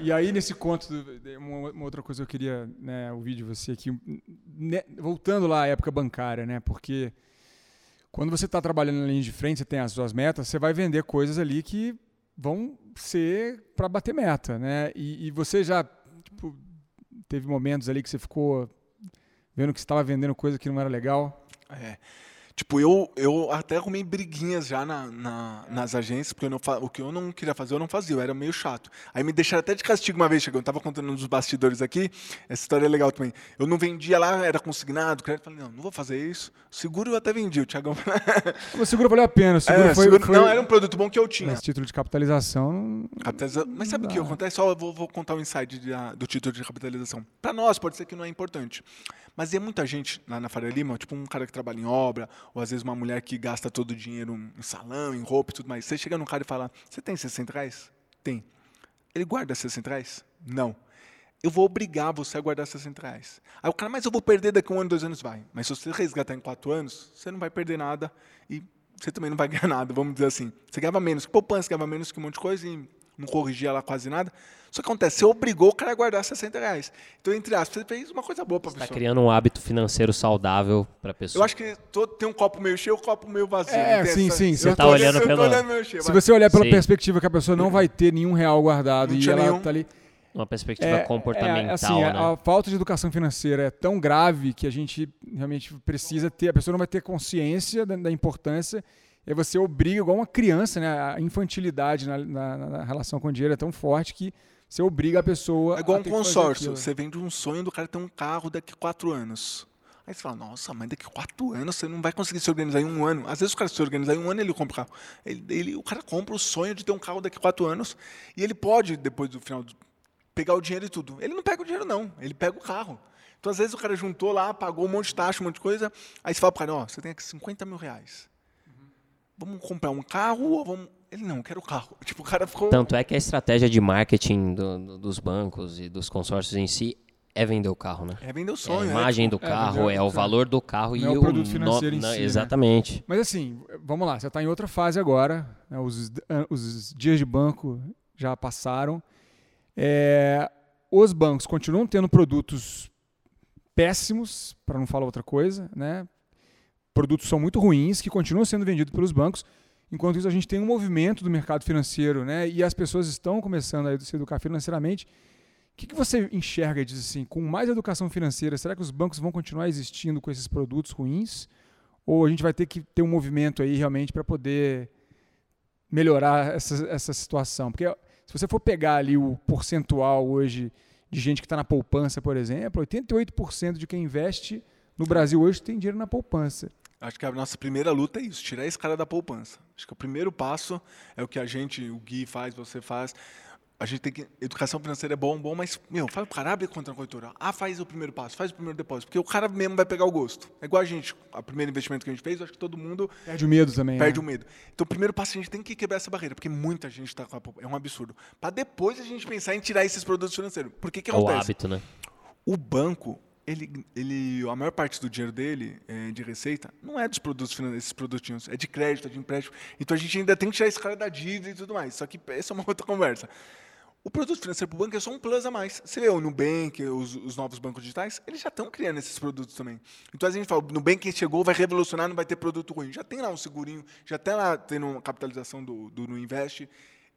e aí nesse conto, do, uma, uma outra coisa que eu queria, né, ouvir de você aqui, né, voltando lá à época bancária, né, porque quando você está trabalhando na linha de frente, você tem as suas metas, você vai vender coisas ali que vão ser para bater meta, né, e, e você já, tipo, teve momentos ali que você ficou vendo que você estava vendendo coisa que não era legal? É. Tipo, eu, eu até arrumei briguinhas já na, na, nas agências, porque eu não, o que eu não queria fazer, eu não fazia, eu era meio chato. Aí me deixaram até de castigo uma vez, chegou, eu estava contando nos bastidores aqui, essa história é legal também. Eu não vendia lá, era consignado, eu falei, não, não vou fazer isso. Seguro eu até vendi, o Thiagão falou... O seguro valeu a pena, o seguro, é, foi, seguro foi... Não, era um produto bom que eu tinha. Mas título de capitalização... Capitaliza... Mas sabe o que acontece? Só eu vou, vou contar um insight de, do título de capitalização. Para nós, pode ser que não é importante. Mas tem muita gente lá na Faria Lima, tipo um cara que trabalha em obra... ou às vezes uma mulher que gasta todo o dinheiro em salão, em roupa e tudo mais. Você chega num cara e fala, você tem sessenta reais? Tem. Ele guarda sessenta reais? Não. Eu vou obrigar você a guardar sessenta reais. Aí o cara, mas eu vou perder daqui a um ano, dois anos, vai. Mas se você resgatar em quatro anos, você não vai perder nada e você também não vai ganhar nada, vamos dizer assim. Você ganhava menos que poupança, ganhava menos que um monte de coisa e não corrigia lá quase nada. Só que acontece, você obrigou o cara a guardar sessenta reais. Então, entre aspas, você fez uma coisa boa para a pessoa. Você está criando um hábito financeiro saudável para a pessoa. Eu acho que todo, tem um copo meio cheio e um copo meio vazio. É, sim, sim. Você está olhando pelo... olhando meio cheio, se mas... você olhar pela sim. perspectiva que a pessoa não vai ter nenhum real guardado não e ela está ali... Uma perspectiva é, comportamental. É, assim, né? A falta de educação financeira é tão grave que a gente realmente precisa ter... A pessoa não vai ter consciência da, da importância... E você obriga, igual uma criança, né? A infantilidade na, na, na relação com o dinheiro é tão forte que você obriga a pessoa... É igual a um consórcio. Você vende um sonho do cara ter um carro daqui a quatro anos. Aí você fala, nossa, mas daqui a quatro anos você não vai conseguir se organizar em um ano. Às vezes o cara se organizar em um ano, ele compra o carro. Ele, ele, o cara compra o sonho de ter um carro daqui a quatro anos e ele pode, depois do final, pegar o dinheiro e tudo. Ele não pega o dinheiro, não. Ele pega o carro. Então, às vezes, o cara juntou lá, pagou um monte de taxa, um monte de coisa. Aí você fala para o cara, ó, você tem aqui cinquenta mil reais. Vamos comprar um carro ou vamos... Ele, não, eu quero o carro. Tipo, o cara ficou... Tanto é que a estratégia de marketing do, do, dos bancos e dos consórcios em si é vender o carro, né? É vender o sonho. É a imagem é, do carro, é, é o valor do carro. Não e é o produto financeiro no, em si. Não, exatamente. Né? Mas assim, vamos lá, você está em outra fase agora, né? os, os dias de banco já passaram. É, os bancos continuam tendo produtos péssimos, para não falar outra coisa, né? Produtos são muito ruins, que continuam sendo vendidos pelos bancos. Enquanto isso, a gente tem um movimento do mercado financeiro, né? E as pessoas estão começando a se educar financeiramente. O que, que você enxerga e diz assim, com mais educação financeira, será que os bancos vão continuar existindo com esses produtos ruins? Ou a gente vai ter que ter um movimento aí realmente para poder melhorar essa, essa situação? Porque se você for pegar ali o percentual hoje de gente que está na poupança, por exemplo, oitenta e oito por cento de quem investe no Brasil hoje tem dinheiro na poupança. Acho que a nossa primeira luta é isso, tirar esse cara da poupança. Acho que o primeiro passo é o que a gente, o Gui faz, você faz. A gente tem que... Educação financeira é bom, bom, mas, meu, faz o cara, abre conta na corretora. Ah, faz o primeiro passo, faz o primeiro depósito. Porque o cara mesmo vai pegar o gosto. É igual a gente, o primeiro investimento que a gente fez, acho que todo mundo... Perde o medo também. Perde né? o medo. Então, o primeiro passo, a gente tem que quebrar essa barreira, porque muita gente está com a poupança. É um absurdo. Para depois a gente pensar em tirar esses produtos financeiros. Por que que acontece? É o hábito, né? O banco... Ele, ele, a maior parte do dinheiro dele, é, de receita, não é dos produtos financeiros, esses produtinhos, é de crédito, é de empréstimo. Então, a gente ainda tem que tirar esse cara da dívida e tudo mais. Só que essa é uma outra conversa. O produto financeiro para o banco é só um plus a mais. Você vê o Nubank, os, os novos bancos digitais, eles já estão criando esses produtos também. Então, a gente fala, o Nubank chegou, vai revolucionar, não vai ter produto ruim. Já tem lá um segurinho, já tem lá tem uma capitalização do, do, do Invest.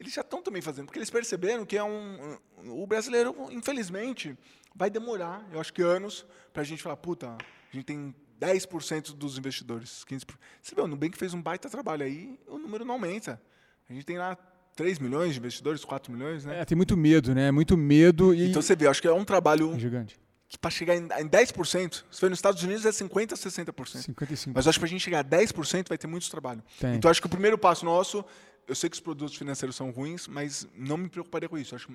eles já estão também fazendo, porque eles perceberam que é um, um o brasileiro, infelizmente, vai demorar, eu acho que anos, para a gente falar, puta, a gente tem dez por cento dos investidores, quinze por cento. Você vê, o Nubank fez um baita trabalho aí, o número não aumenta. A gente tem lá três milhões de investidores, quatro milhões, né? É, tem muito medo, né? Muito medo. E... Então você vê, acho que é um trabalho... gigante. Que para chegar em dez por cento, se for nos Estados Unidos é cinquenta por cento, sessenta por cento. cinquenta e cinco por cento. Mas acho que para a gente chegar a dez por cento vai ter muito trabalho. Tem. Então acho que o primeiro passo nosso, eu sei que os produtos financeiros são ruins, mas não me preocuparia com isso. Acho que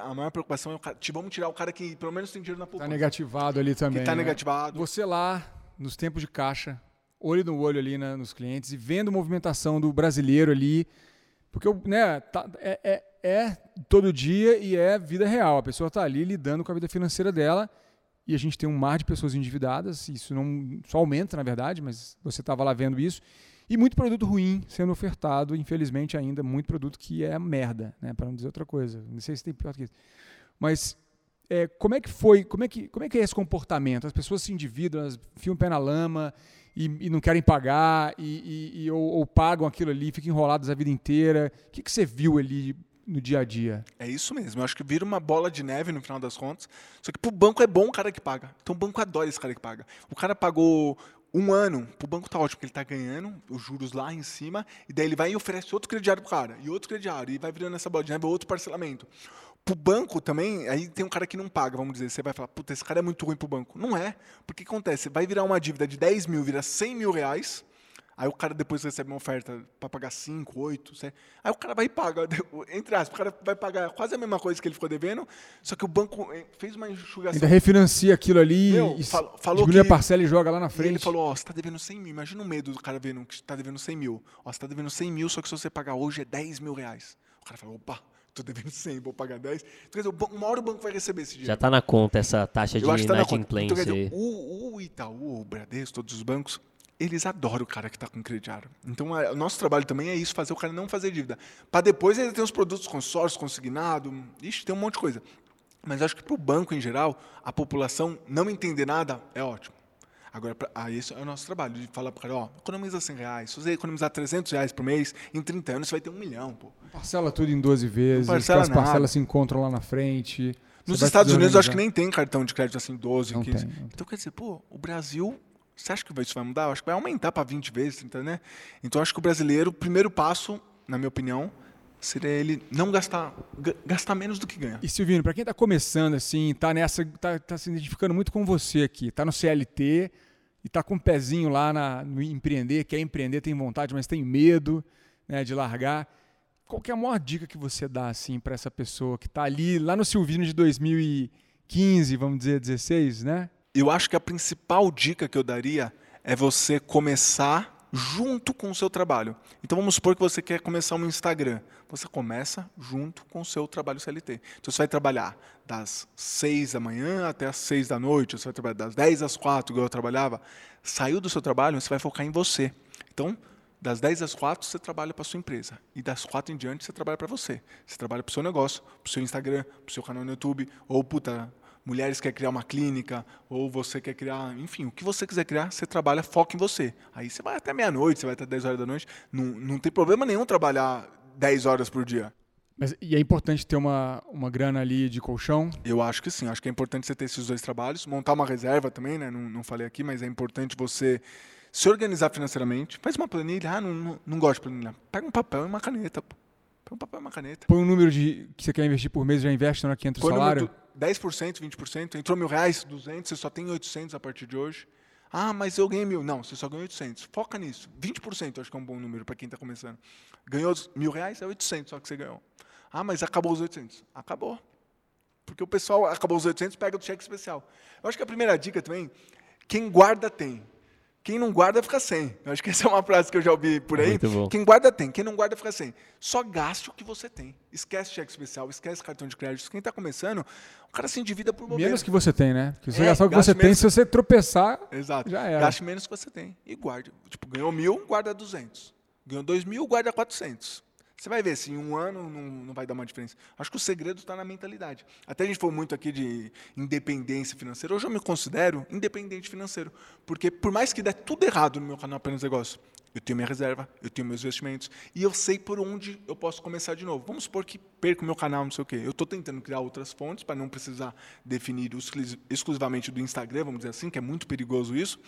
a maior preocupação é o cara, te vamos tirar o cara que pelo menos tem dinheiro na poupança. Está negativado ali também. Que está né? negativado. Você lá, nos tempos de caixa, olho no olho ali na, nos clientes e vendo a movimentação do brasileiro ali, porque né, tá, é, é, é todo dia e é vida real. A pessoa está ali lidando com a vida financeira dela. E a gente tem um mar de pessoas endividadas, isso não só aumenta, na verdade, mas você estava lá vendo isso. E muito produto ruim sendo ofertado, infelizmente ainda, muito produto que é merda, né? Para não dizer outra coisa. Não sei se tem pior que isso. Mas é, como é que foi, como é que, como é que é esse comportamento? As pessoas se endividam, elas enfiam o pé na lama e, e não querem pagar, e, e, e, ou, ou pagam aquilo ali, ficam enroladas a vida inteira. O que, que você viu ali no dia a dia? É isso mesmo. Eu acho que vira uma bola de neve no final das contas. Só que pro banco é bom o cara que paga. Então o banco adora esse cara que paga. O cara pagou um ano, pro banco tá ótimo, porque ele tá ganhando os juros lá em cima, e daí ele vai e oferece outro crediário pro cara, e outro crediário, e vai virando essa bola de neve, outro parcelamento. Pro banco também, aí tem um cara que não paga, vamos dizer, você vai falar, puta, esse cara é muito ruim pro banco. Não é, porque o que acontece? Vai virar uma dívida de dez mil, vira cem mil reais, aí o cara depois recebe uma oferta para pagar cinco, oito, sete. Aí o cara vai e paga, entre aspas, o cara vai pagar quase a mesma coisa que ele ficou devendo, só que o banco fez uma enxugação. Ainda refinancia aquilo ali, Meu, e falou, falou diminui que, a parcela e joga lá na frente. E ele falou, ó, oh, você está devendo cem mil, imagina o medo do cara vendo que está devendo cem mil. Ó, oh, você está devendo cem mil, só que se você pagar hoje é dez mil reais. O cara falou, opa, estou devendo cem, vou pagar dez. Então, quer dizer, uma hora o banco vai receber esse dinheiro. Já está na conta essa taxa de inadimplência. Tá então, o, o Itaú, o Bradesco, todos os bancos, eles adoram o cara que está com crediário. Então, o nosso trabalho também é isso, fazer o cara não fazer dívida. Para depois ele tem os produtos consórcio, consignado, ixi, tem um monte de coisa. Mas acho que para o banco, em geral, a população não entender nada é ótimo. Agora, pra, ah, esse é o nosso trabalho, de falar para o cara, ó, economiza cem reais, se você economizar trezentos reais por mês, em trinta anos você vai ter um milhão. Pô. Parcela tudo em doze vezes, parcela as parcelas nada. Se encontram lá na frente. Nos Estados Unidos, eu acho que nem tem cartão de crédito assim, doze, quinze. Tem, então, quer dizer, pô, o Brasil... Você acha que isso vai mudar? Eu acho que vai aumentar para vinte vezes, trinta, né? Então, acho que o brasileiro, o primeiro passo, na minha opinião, seria ele não gastar, g- gastar menos do que ganha. E, Silvino, para quem está começando assim, está nessa, tá, tá se identificando muito com você aqui, está no C L T e está com o um pezinho lá na, no empreender, quer empreender, tem vontade, mas tem medo, né, de largar. Qual que é a maior dica que você dá assim, para essa pessoa que está ali, lá no Silvino de dois mil e quinze, vamos dizer, dezesseis, né? Eu acho que a principal dica que eu daria é você começar junto com o seu trabalho. Então, vamos supor que você quer começar um Instagram. Você começa junto com o seu trabalho C L T. Então, você vai trabalhar das seis da manhã até as seis da noite. Você vai trabalhar das dez às quatro, igual eu trabalhava. Saiu do seu trabalho, você vai focar em você. Então, das dez às quatro, você trabalha para a sua empresa. E das quatro em diante, você trabalha para você. Você trabalha para o seu negócio, para o seu Instagram, para o seu canal no YouTube. Ou, puta... mulheres quer criar uma clínica, ou você quer criar, enfim, o que você quiser criar, você trabalha, foca em você. Aí você vai até meia-noite, você vai até dez horas da noite, não, não tem problema nenhum trabalhar dez horas por dia. Mas e é importante ter uma, uma grana ali de colchão? Eu acho que sim, acho que é importante você ter esses dois trabalhos, montar uma reserva também, né? Não, não falei aqui, mas é importante você se organizar financeiramente, faz uma planilha, ah, não, não, não gosto de planilha, pega um papel e uma caneta, pô. Põe um papel e uma caneta. Põe um número de, que você quer investir por mês, já investe na hora que entra o salário? dez por cento, vinte por cento. Entrou mil reais, duzentos, você só tem oitocentos a partir de hoje. Ah, mas eu ganhei mil. Não, você só ganhou oitocentos. Foca nisso. vinte por cento acho que é um bom número para quem está começando. Ganhou mil reais, é oitocentos só que você ganhou. Ah, mas acabou os oitocentos. Acabou. Porque o pessoal acabou os oitocentos, pega do cheque especial. Eu acho que a primeira dica também, quem guarda tem. Quem não guarda, fica sem. Eu acho que essa é uma frase que eu já ouvi por aí. Quem guarda, tem. Quem não guarda, fica sem. Só gaste o que você tem. Esquece cheque especial, esquece cartão de crédito. Quem está começando, o cara se endivida por bobeira. Menos que você tem, né? Porque você é, gastar o que você menos... tem, se você tropeçar, exato, já era. Gaste menos que você tem e guarde. Tipo, ganhou mil, guarda duzentos. Ganhou dois mil, guarda quatrocentos. Você vai ver, assim, um ano não, não vai dar uma diferença. Acho que o segredo está na mentalidade. Até a gente falou muito aqui de independência financeira. Hoje eu me considero independente financeiro. Porque por mais que dê tudo errado no meu canal Apenas Negócios, eu tenho minha reserva, eu tenho meus investimentos, e eu sei por onde eu posso começar de novo. Vamos supor que perco meu canal, não sei o quê. Eu estou tentando criar outras fontes para não precisar definir exclusivamente do Instagram, vamos dizer assim, que é muito perigoso isso.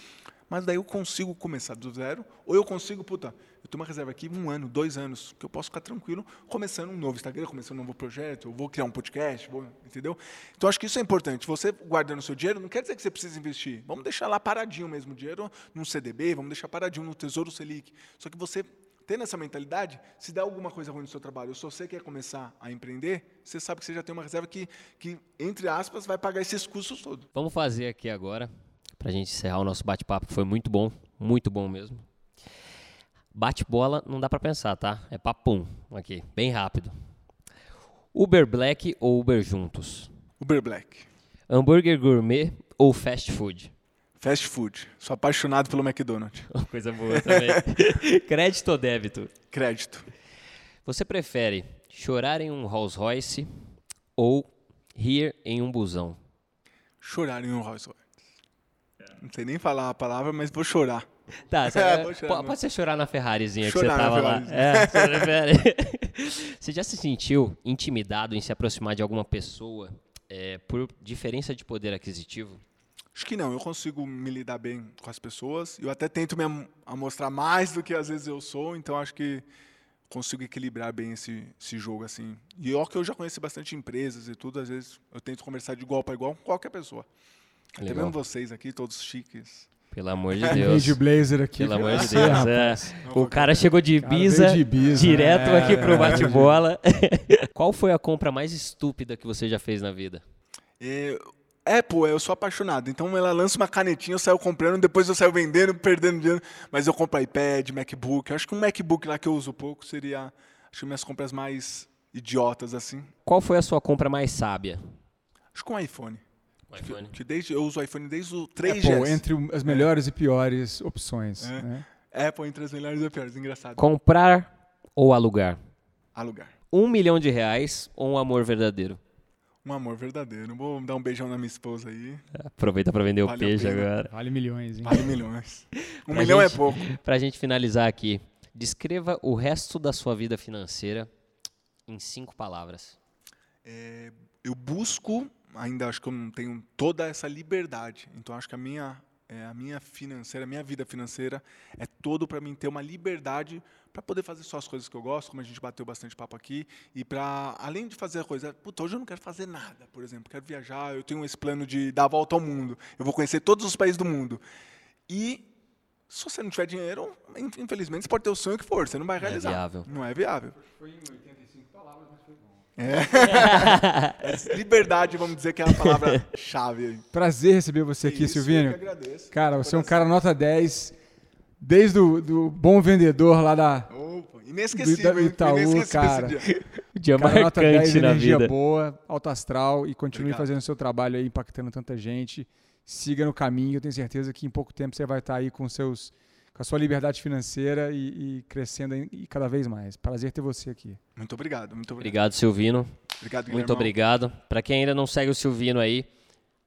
Mas daí eu consigo começar do zero, ou eu consigo, puta, eu tenho uma reserva aqui um ano, dois anos, que eu posso ficar tranquilo, começando um novo Instagram, começando um novo projeto, eu vou criar um podcast, vou, entendeu? Então, acho que isso é importante. Você guardando seu dinheiro, não quer dizer que você precisa investir. Vamos deixar lá paradinho mesmo o dinheiro num C D B, vamos deixar paradinho no Tesouro Selic. Só que você, tendo essa mentalidade, se der alguma coisa ruim no seu trabalho, ou se você quer começar a empreender, você sabe que você já tem uma reserva que, que entre aspas, vai pagar esses custos todos. Vamos fazer aqui agora, para a gente encerrar o nosso bate-papo, que foi muito bom, muito bom mesmo. Bate-bola não dá para pensar, tá? É papum aqui, bem rápido. Uber Black ou Uber juntos? Uber Black. Hambúrguer gourmet ou fast food? Fast food. Sou apaixonado pelo McDonald's. Coisa boa também. Crédito ou débito? Crédito. Você prefere chorar em um Rolls-Royce ou rir em um busão? Chorar em um Rolls-Royce. Não sei nem falar a palavra, mas vou chorar. Tá, você é, vou chorar, pode, pode ser chorar na Ferrarizinha chorar que você tava lá. É, você prefere. Você já se sentiu intimidado em se aproximar de alguma pessoa é, por diferença de poder aquisitivo? Acho que não, eu consigo me lidar bem com as pessoas. Eu até tento me am- amostrar mais do que às vezes eu sou, então acho que consigo equilibrar bem esse, esse jogo, assim. E ó, que eu já conheci bastante empresas e tudo, às vezes eu tento conversar de igual para igual com qualquer pessoa. Legal. Até mesmo vocês aqui, todos chiques. Pelo amor de Deus. De blazer aqui. Pelo amor de Deus, é. O cara chegou de Ibiza, cara, de Ibiza direto é, aqui pro bate-bola. É. Qual foi a compra mais estúpida que você já fez na vida? É, é, pô, eu sou apaixonado. Então ela lança uma canetinha, eu saio comprando, depois eu saio vendendo, perdendo dinheiro. Mas eu compro iPad, MacBook. Eu acho que um MacBook lá que eu uso pouco seria, acho que minhas compras mais idiotas, assim. Qual foi a sua compra mais sábia? Acho que um iPhone. Que, que desde, eu uso o iPhone desde o três G S. Apple, entre as melhores é. e piores opções. É. Né? Apple, entre as melhores e piores. Engraçado. Comprar ou alugar? Alugar. Um milhão de reais ou um amor verdadeiro? Um amor verdadeiro. Vou dar um beijão na minha esposa aí. Aproveita para vender vale o peixe o agora. Vale milhões, hein? Vale milhões. Um milhão gente, é pouco. Para a gente finalizar aqui, descreva o resto da sua vida financeira em cinco palavras. É, eu busco... Ainda acho que eu não tenho toda essa liberdade. Então, acho que a minha, é, a minha financeira, a minha vida financeira é todo para mim ter uma liberdade para poder fazer só as coisas que eu gosto, como a gente bateu bastante papo aqui, e para, além de fazer a coisa, puta, hoje eu não quero fazer nada, por exemplo, quero viajar, eu tenho esse plano de dar a volta ao mundo, eu vou conhecer todos os países do mundo. E se você não tiver dinheiro, infelizmente, você pode ter o sonho que for, você não vai realizar. Não é viável. Não é viável. Foi em oitenta e cinco palavras, mas foi bom. É. Liberdade, vamos dizer que é a palavra-chave. Prazer receber você aqui, isso, Silvino. Eu que agradeço. Cara, você é um cara nota dez, desde o do bom vendedor lá da Opa, inesquecível, do Itaú, inesquecível, cara. Dia. Dia cara, nota dez, na energia vida. Boa, alto astral, e continue Obrigado. Fazendo o seu trabalho aí, impactando tanta gente. Siga no caminho, eu tenho certeza que em pouco tempo você vai estar aí com seus... com a sua liberdade financeira e, e crescendo e cada vez mais. Prazer ter você aqui. Muito obrigado. Muito obrigado, obrigado Silvino. Obrigado, Guilherme. Muito obrigado. Para quem ainda não segue o Silvino aí,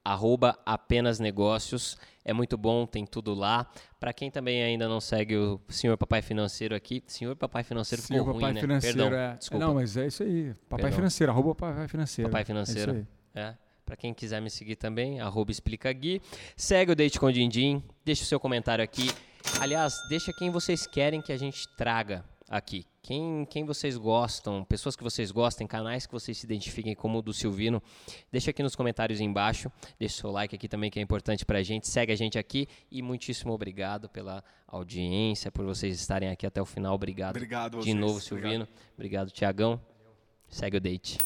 arroba Apenas Negócios. É muito bom, tem tudo lá. Para quem também ainda não segue o Senhor Papai Financeiro aqui, Senhor Papai Financeiro ficou Senhor ruim, Papai né? Financeiro, Perdão, é... desculpa. Não, mas é isso aí. Papai Perdão. Financeiro, arroba Papai Financeiro. Papai Financeiro, é. Isso aí. É. Para quem quiser me seguir também, arroba explicagui. Segue o Date com o Dindim, deixa o seu comentário aqui. Aliás, deixa quem vocês querem que a gente traga aqui. Quem, quem vocês gostam, pessoas que vocês gostem, canais que vocês se identifiquem como o do Silvino, deixa aqui nos comentários embaixo, deixa o seu like aqui também que é importante pra gente, segue a gente aqui e muitíssimo obrigado pela audiência, por vocês estarem aqui até o final. Obrigado, obrigado de novo, Silvino. Obrigado, obrigado Thiagão. Segue o Date.